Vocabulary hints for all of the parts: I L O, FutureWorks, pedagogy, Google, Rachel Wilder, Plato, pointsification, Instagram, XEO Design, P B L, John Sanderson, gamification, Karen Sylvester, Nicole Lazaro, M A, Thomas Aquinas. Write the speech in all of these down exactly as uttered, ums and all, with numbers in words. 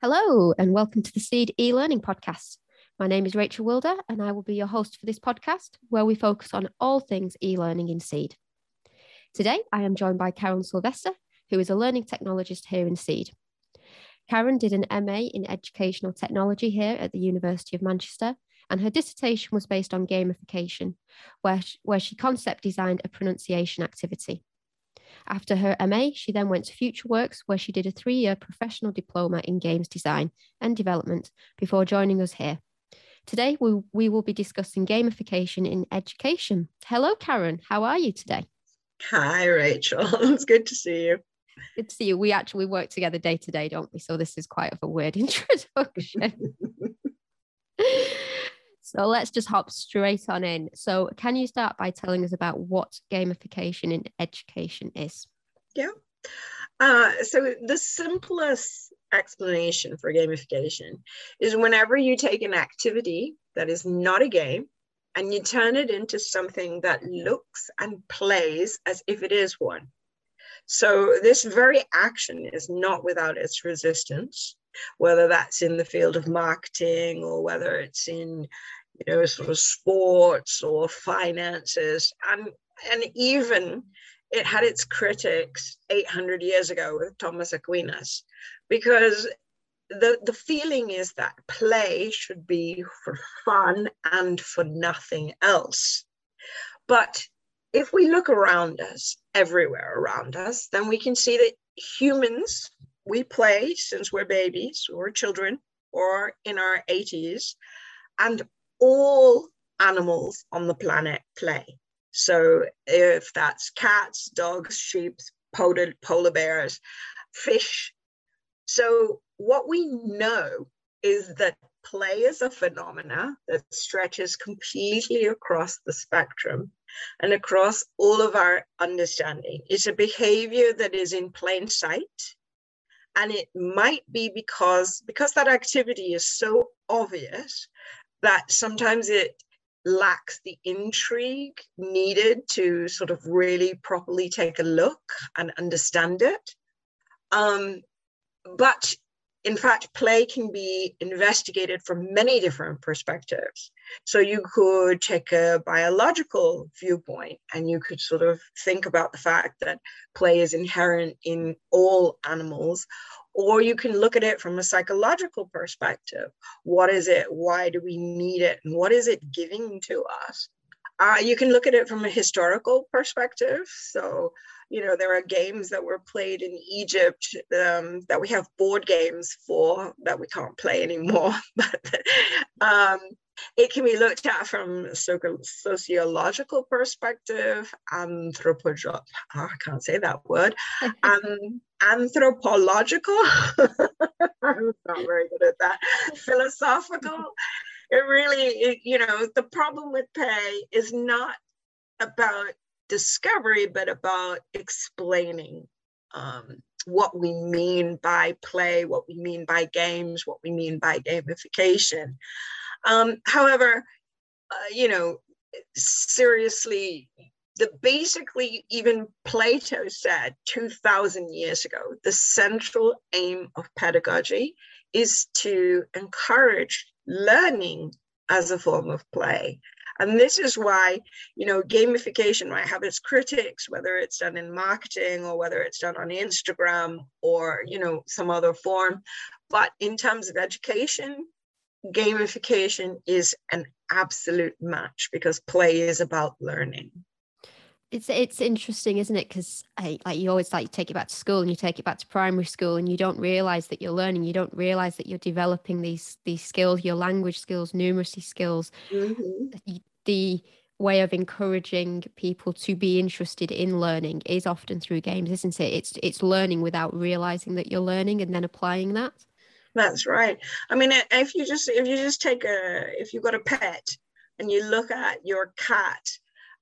Hello and welcome to the Seed e-learning podcast. My name is Rachel Wilder and I will be your host for this podcast where we focus on all things e-learning in Seed. Today I am joined by Karen Sylvester, who is a learning technologist here in Seed. Karen did an M A in Educational Technology here at the University of Manchester, and her dissertation was based on gamification, where she, where she concept designed a pronunciation activity. After her M A, she then went to FutureWorks, where she did a three-year professional diploma in games design and development before joining us here. Today, we, we will be discussing gamification in education. Hello, Karen. How are you today? Hi, Rachel. It's good to see you. Good to see you. We actually work together day to day, don't we? So this is quite of a weird introduction. So let's just hop straight on in. So can you start by telling us about what gamification in education is? Yeah. Uh, so the simplest explanation for gamification is whenever you take an activity that is not a game and you turn it into something that looks and plays as if it is one. So this very action is not without its resistance, whether that's in the field of marketing or whether it's in, you know, sort of sports or finances. And, and even it had its critics eight hundred years ago with Thomas Aquinas, because the, the feeling is that play should be for fun and for nothing else. But if we look around us, everywhere around us, then we can see that humans, we play since we're babies or children or in our eighties, and all animals on the planet play. So if that's cats, dogs, sheep, polar bears, fish. So what we know is that play is a phenomena that stretches completely across the spectrum and across all of our understanding. It's a behavior that is in plain sight. And it might be because, because that activity is so obvious that sometimes it lacks the intrigue needed to sort of really properly take a look and understand it. Um, but in fact, play can be investigated from many different perspectives. So you could take a biological viewpoint and you could sort of think about the fact that play is inherent in all animals, or you can look at it from a psychological perspective. What is it? Why do we need it? And what is it giving to us? Uh, you can look at it from a historical perspective. So, you know, there are games that were played in Egypt um, that we have board games for that we can't play anymore. But um, it can be looked at from a sociological perspective, anthropological, oh, I can't say that word, um, anthropological, I'm not very good at that, philosophical. It really, it, you know, the problem with play is not about discovery, but about explaining um, what we mean by play, what we mean by games, what we mean by gamification. Um, however, uh, you know, seriously, the basically even Plato said two thousand years ago, the central aim of pedagogy is to encourage learning as a form of play. And this is why, you know, gamification might have its critics, whether it's done in marketing or whether it's done on Instagram or, you know, some other form. But in terms of education, gamification is an absolute match because play is about learning. It's it's interesting, isn't it? Because like you always like you take it back to school and you take it back to primary school and you don't realise that you're learning. You don't realise that you're developing these these skills, your language skills, numeracy skills, mm-hmm. The way of encouraging people to be interested in learning is often through games, isn't it? It's it's learning without realising that you're learning and then applying that. That's right. I mean, if you just if you just take a if you've got a pet and you look at your cat.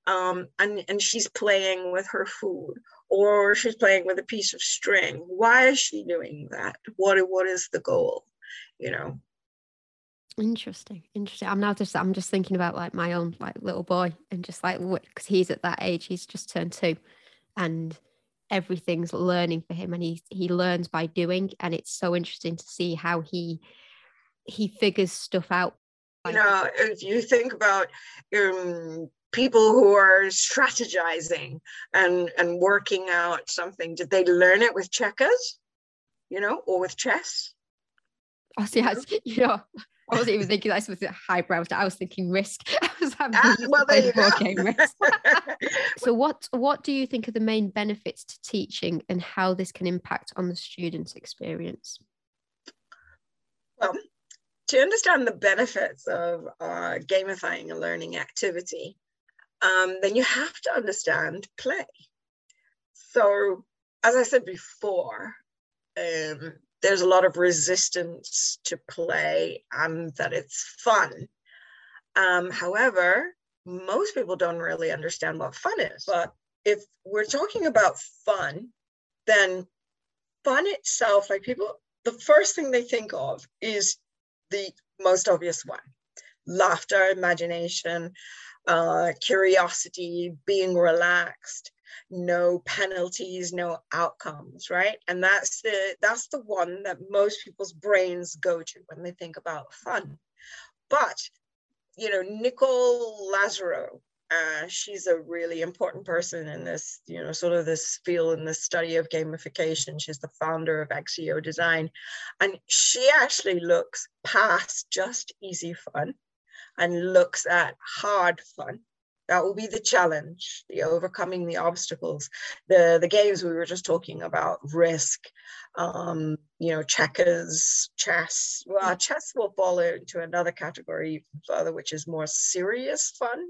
Um, and, and she's playing with her food or she's playing with a piece of string. Why is she doing that? What, what is the goal? You know? Interesting. Interesting. I'm now just, I'm just thinking about like my own like little boy and just like, what, cause he's at that age, he's just turned two and everything's learning for him, and he he learns by doing. And it's so interesting to see how he he figures stuff out. You know, if you think about um, people who are strategizing and and working out something, did they learn it with checkers, you know, or with chess? Oh, see, I was, you know, I wasn't even thinking that's with highbrow. I was thinking Risk. I was having ah, well, there you go. Game Risk. So, what what do you think are the main benefits to teaching, and how this can impact on the student's experience? Well, to understand the benefits of uh, gamifying a learning activity, um, then you have to understand play. So, as I said before, um, there's a lot of resistance to play and that it's fun. Um, however, most people don't really understand what fun is. But if we're talking about fun, then fun itself, like people, the first thing they think of is the most obvious one: laughter, imagination, uh, curiosity, being relaxed, no penalties, no outcomes, right? And that's the that's the one that most people's brains go to when they think about fun. But, you know, Nicole Lazaro, uh, she's a really important person in this, you know, sort of this field in the study of gamification. She's the founder of X E O Design. And she actually looks past just easy fun and looks at hard fun. That will be the challenge, the overcoming the obstacles, the, the games we were just talking about, Risk, um, you know, checkers, chess. Well, chess will fall into another category even further, which is more serious fun.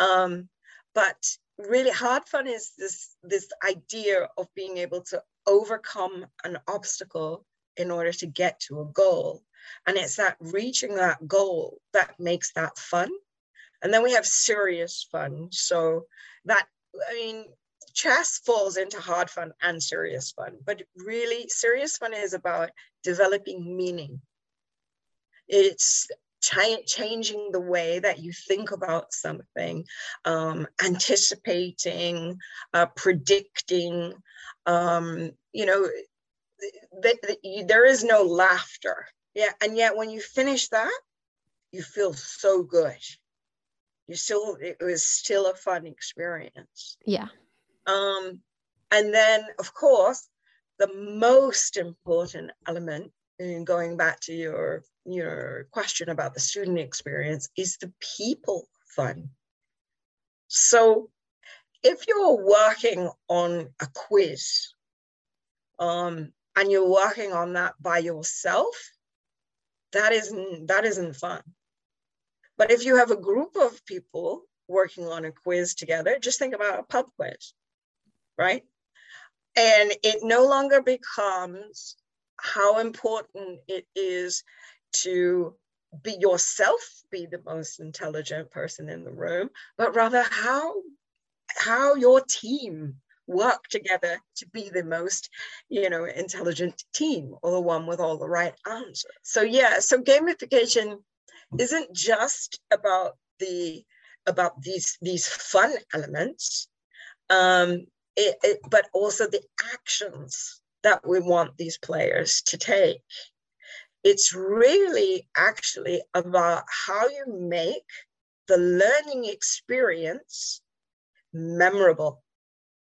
Um, but really hard fun is this, this idea of being able to overcome an obstacle in order to get to a goal. And it's that reaching that goal that makes that fun. And then we have serious fun. So that, I mean, chess falls into hard fun and serious fun, but really serious fun is about developing meaning. It's ch- changing the way that you think about something, um, anticipating, uh, predicting, um, you know, th- th- th- there is no laughter. Yeah, and yet when you finish that, you feel so good. You still, it was still a fun experience. Yeah. Um, and then, of course, the most important element, in going back to your, your question about the student experience, is the people fun. So if you're working on a quiz, um, and you're working on that by yourself, that isn't, that isn't fun. But if you have a group of people working on a quiz together, just think about a pub quiz, right? And it no longer becomes how important it is to be yourself, be the most intelligent person in the room, but rather how, how your team work together to be the most, you know, intelligent team, or the one with all the right answers. So yeah, so gamification isn't just about the about these these fun elements, um, it, it, but also the actions that we want these players to take. It's really actually about how you make the learning experience memorable,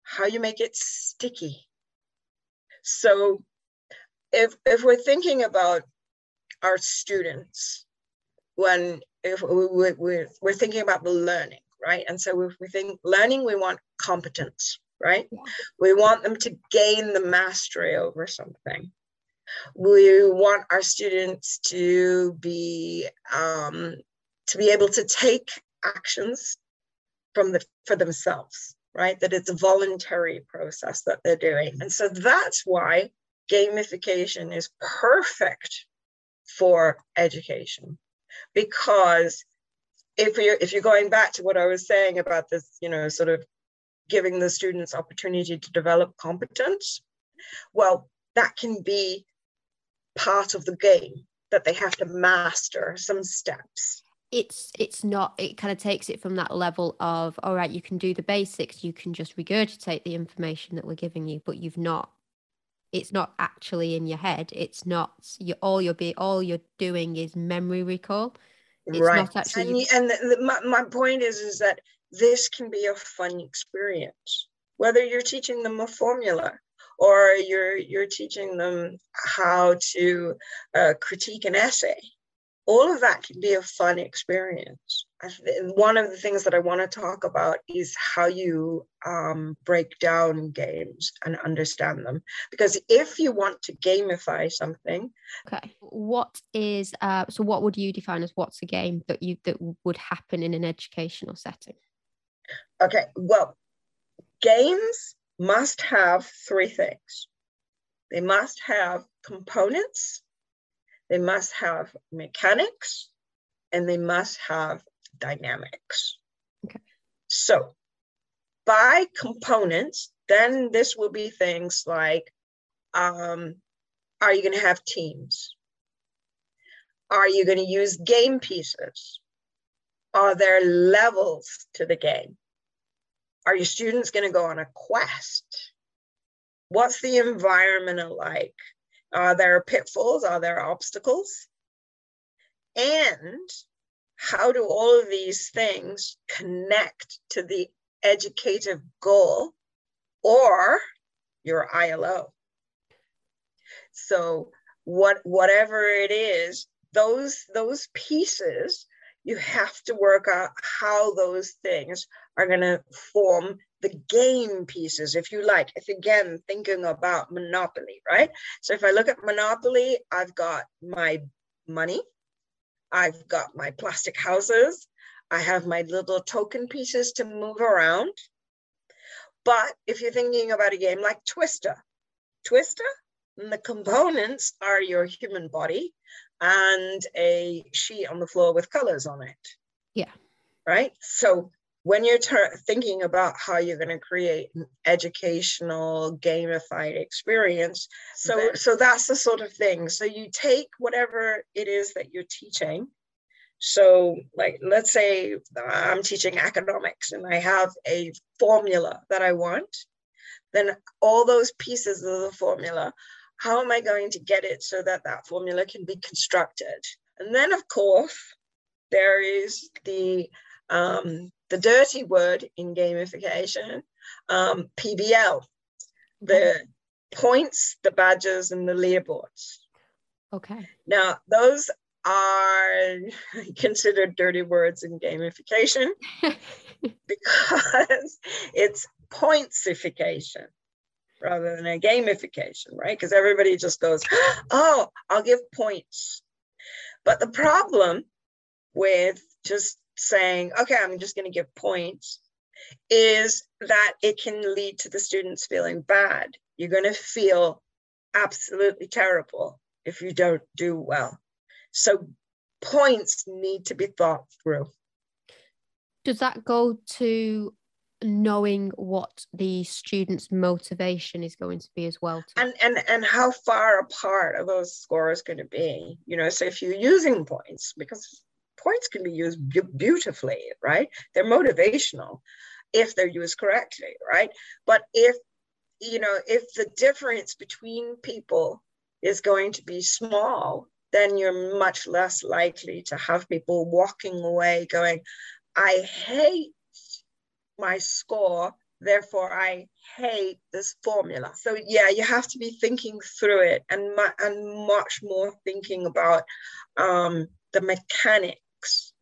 how you make it sticky. So if if we're thinking about our students, when if we're, we're, we're thinking about the learning, right? And so if we think learning, we want competence, right? Yeah. We want them to gain the mastery over something. We want our students to be, um, to be able to take actions from the, for themselves, right? That it's a voluntary process that they're doing. And so that's why gamification is perfect for education. Because if you're, if you're going back to what I was saying about this, you know, sort of giving the students opportunity to develop competence, well, that can be part of the game, that they have to master some steps. it's it's not, it kind of takes it from that level of, all right, you can do the basics, you can just regurgitate the information that we're giving you, but you've not, it's not actually in your head. It's not, you all you're be all you're doing is memory recall. It's right. Not actually, and, you, and the, the, my, my point is is that this can be a fun experience, whether you're teaching them a formula or you're you're teaching them how to uh, critique an essay. All of that can be a fun experience. I th- one of the things that I want to talk about is how you um, break down games and understand them. Because if you want to gamify something, okay, what is uh, so? What would you define as what's a game that you that would happen in an educational setting? Okay, well, games must have three things. They must have components. They must have mechanics, and they must have dynamics. Okay. So by components, then this will be things like, um, are you gonna have teams? Are you gonna use game pieces? Are there levels to the game? Are your students gonna go on a quest? What's the environment like? Are there pitfalls? Are there obstacles? And how do all of these things connect to the educative goal or your I L O? So what, whatever it is, those, those pieces, you have to work out how those things are going to form the game pieces, if you like. If, again, thinking about Monopoly, right? So if I look at Monopoly, I've got my money, I've got my plastic houses, I have my little token pieces to move around. But if you're thinking about a game like Twister, Twister, and the components are your human body and a sheet on the floor with colors on it. Yeah. Right? So when you're ter- thinking about how you're going to create an educational gamified experience, so then, so that's the sort of thing. So you take whatever it is that you're teaching. So like, let's say I'm teaching economics and I have a formula that I want. Then all those pieces of the formula, how am I going to get it so that that formula can be constructed? And then, of course, there is the um, the dirty word in gamification, um, P B L, the points, the badges, and the leaderboards. Okay. Now, those are considered dirty words in gamification because it's pointsification rather than a gamification, right? Because everybody just goes, oh, I'll give points. But the problem with just saying, okay, I'm just going to give points, is that it can lead to the students feeling bad. You're going to feel absolutely terrible if you don't do well. So points need to be thought through. Does that go to knowing what the student's motivation is going to be as well too? and and and how far apart are those scores going to be, you know? So if you're using points, because points can be used beautifully, right? They're motivational if they're used correctly, right? But if, you know, if the difference between people is going to be small, then you're much less likely to have people walking away going, I hate my score, therefore I hate this formula. So yeah, you have to be thinking through it, and mu- and much more thinking about um, the mechanics.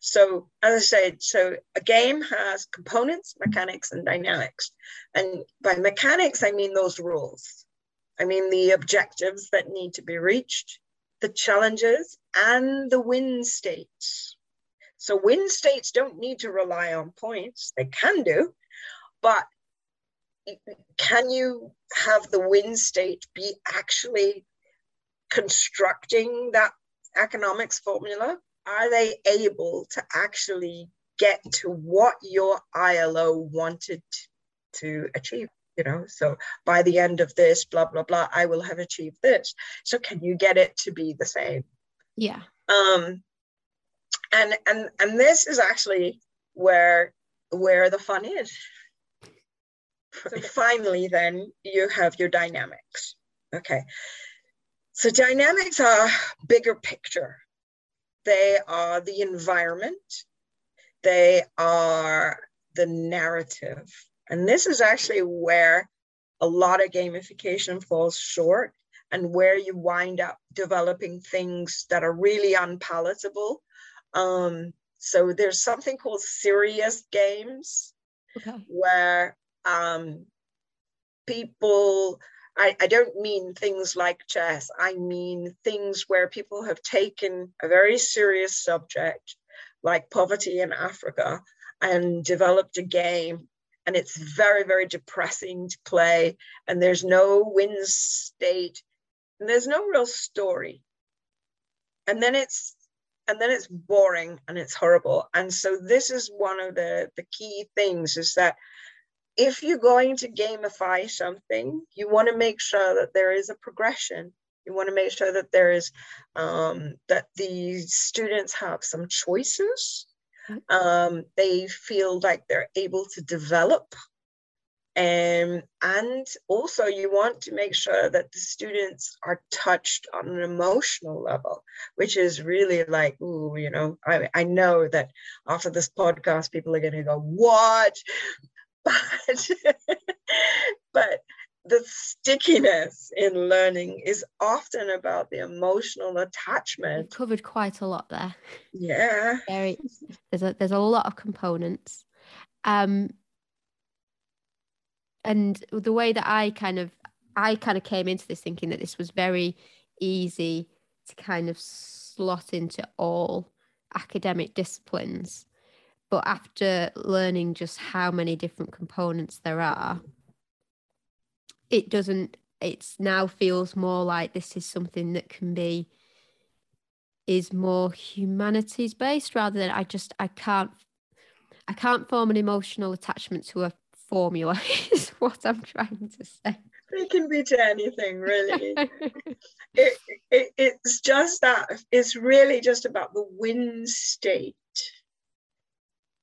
So as I said, so a game has components, mechanics, and dynamics. And by mechanics, I mean those rules. I mean the objectives that need to be reached, the challenges, and the win states. So win states don't need to rely on points. They can do, but can you have the win state be actually constructing that economics formula? Are they able to actually get to what your I L O wanted to achieve? You know, so by the end of this, blah, blah, blah, I will have achieved this. So can you get it to be the same? Yeah. Um, And and and this is actually where where the fun is. So finally, then you have your dynamics. Okay, so dynamics are bigger picture. They are the environment. They are the narrative. And this is actually where a lot of gamification falls short and where you wind up developing things that are really unpalatable. Um, so there's something called serious games, okay, where um, people, I, I don't mean things like chess. I mean things where people have taken a very serious subject like poverty in Africa and developed a game. And it's very, very depressing to play. And there's no win state. And there's no real story. And then it's and then it's boring and it's horrible. And so this is one of the, the key things is that if you're going to gamify something, you want to make sure that there is a progression. You want to make sure that there is um, that the students have some choices. Um, they feel like they're able to develop. Um, and also you want to make sure that the students are touched on an emotional level, which is really like, ooh, you know, I, I know that after this podcast, people are going to go, what? But, but the stickiness in learning is often about the emotional attachment. You've covered quite a lot there. Yeah. Very, there's, a, there's a lot of components. Um, and the way that I kind of, I kind of came into this thinking that this was very easy to kind of slot into all academic disciplines. But after learning just how many different components there are, it doesn't, it's now feels more like this is something that can be, is more humanities based rather than I just, I can't, I can't form an emotional attachment to a formula is what I'm trying to say. It can be to anything, really. it, it, it's just that, it's really just about the win state.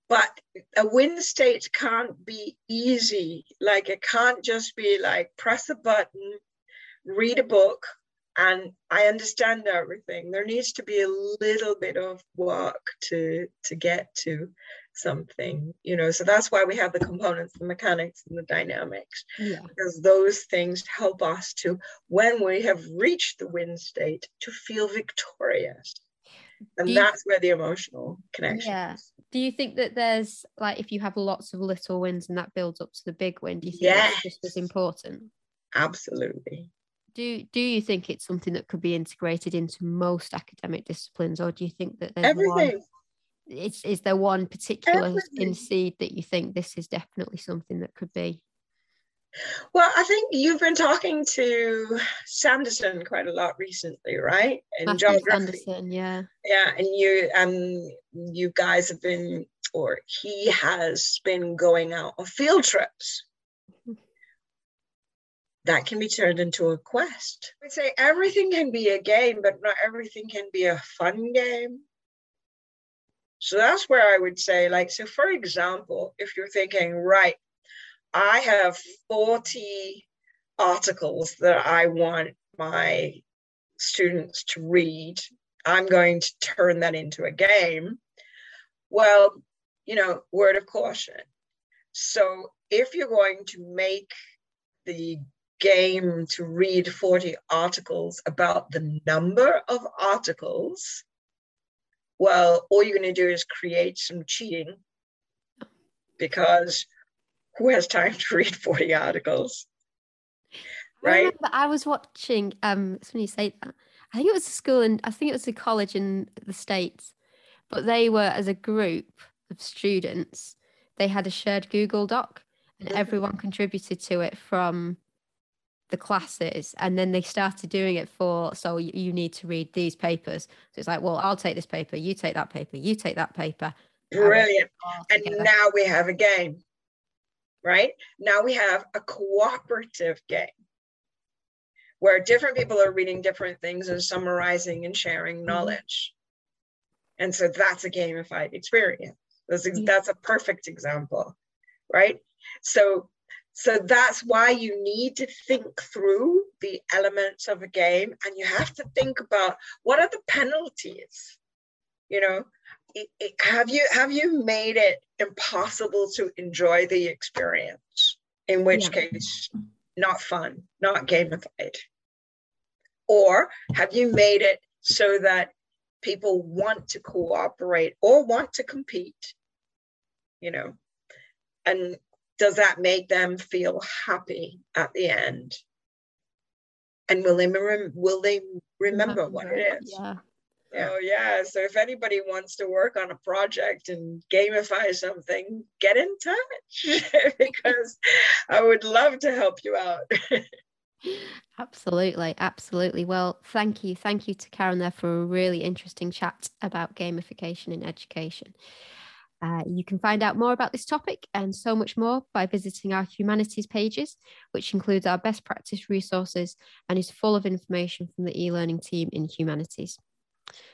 But a win state can't be easy. Like it can't just be like press a button, read a book, and I understand everything. There needs to be a little bit of work to, to get to something, you know. So that's why we have the components, the mechanics, and the dynamics. Yeah. Because those things help us to, when we have reached the win state, to feel victorious. And you, that's where the emotional connection yeah. is. Do you think that there's, like, if you have lots of little wins and that builds up to the big win, do you think yes. that's just as important? Absolutely. Do do you think it's something that could be integrated into most academic disciplines, or do you think that there's everything? One, is, is there one particular everything. Seed that you think this is definitely something that could be? Well, I think you've been talking to Sanderson quite a lot recently, right? And John Sanderson, yeah, yeah, and you, um, you guys have been, or he has been going out on field trips. Mm-hmm. That can be turned into a quest. I'd say everything can be a game, but not everything can be a fun game. So that's where I would say, like, so for example, if you're thinking, right, I have forty articles that I want my students to read. I'm going to turn that into a game. Well, you know, word of caution. So if you're going to make the game to read forty articles about the number of articles, well, all you're going to do is create some cheating, because who has time to read forty articles, right? I remember I was watching, um, when you say that, I think it was a school, and I think it was a college in the States, but they were, as a group of students, they had a shared Google Doc, and mm-hmm. everyone contributed to it from the classes, and then they started doing it for, so you need to read these papers. So it's like, well, I'll take this paper, you take that paper, you take that paper. Brilliant. And now we have a game. Right? Now we have a cooperative game where different people are reading different things and summarizing and sharing knowledge. And so that's a gamified experience. That's, that's a perfect example, right? So, so that's why you need to think through the elements of a game, and you have to think about what are the penalties, you know? It, it, have you have you made it impossible to enjoy the experience? In which yeah. case, not fun, not gamified. Or have you made it so that people want to cooperate or want to compete? You know, and does that make them feel happy at the end? And will they rem- will they remember, remember what it is? Yeah. Oh yeah, so if anybody wants to work on a project and gamify something, get in touch because I would love to help you out. Absolutely, absolutely. Well, thank you. Thank you to Karen there for a really interesting chat about gamification in education. Uh, you can find out more about this topic and so much more by visiting our humanities pages, which includes our best practice resources and is full of information from the e-learning team in humanities.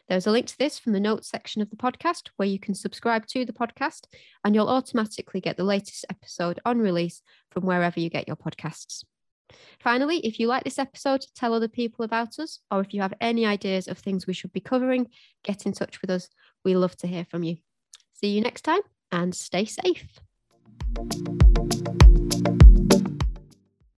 There's a link to this from the notes section of the podcast, where you can subscribe to the podcast and you'll automatically get the latest episode on release from wherever you get your podcasts. Finally, if you like this episode, tell other people about us, or if you have any ideas of things we should be covering, get in touch with us. We love to hear from you. See you next time, and stay safe.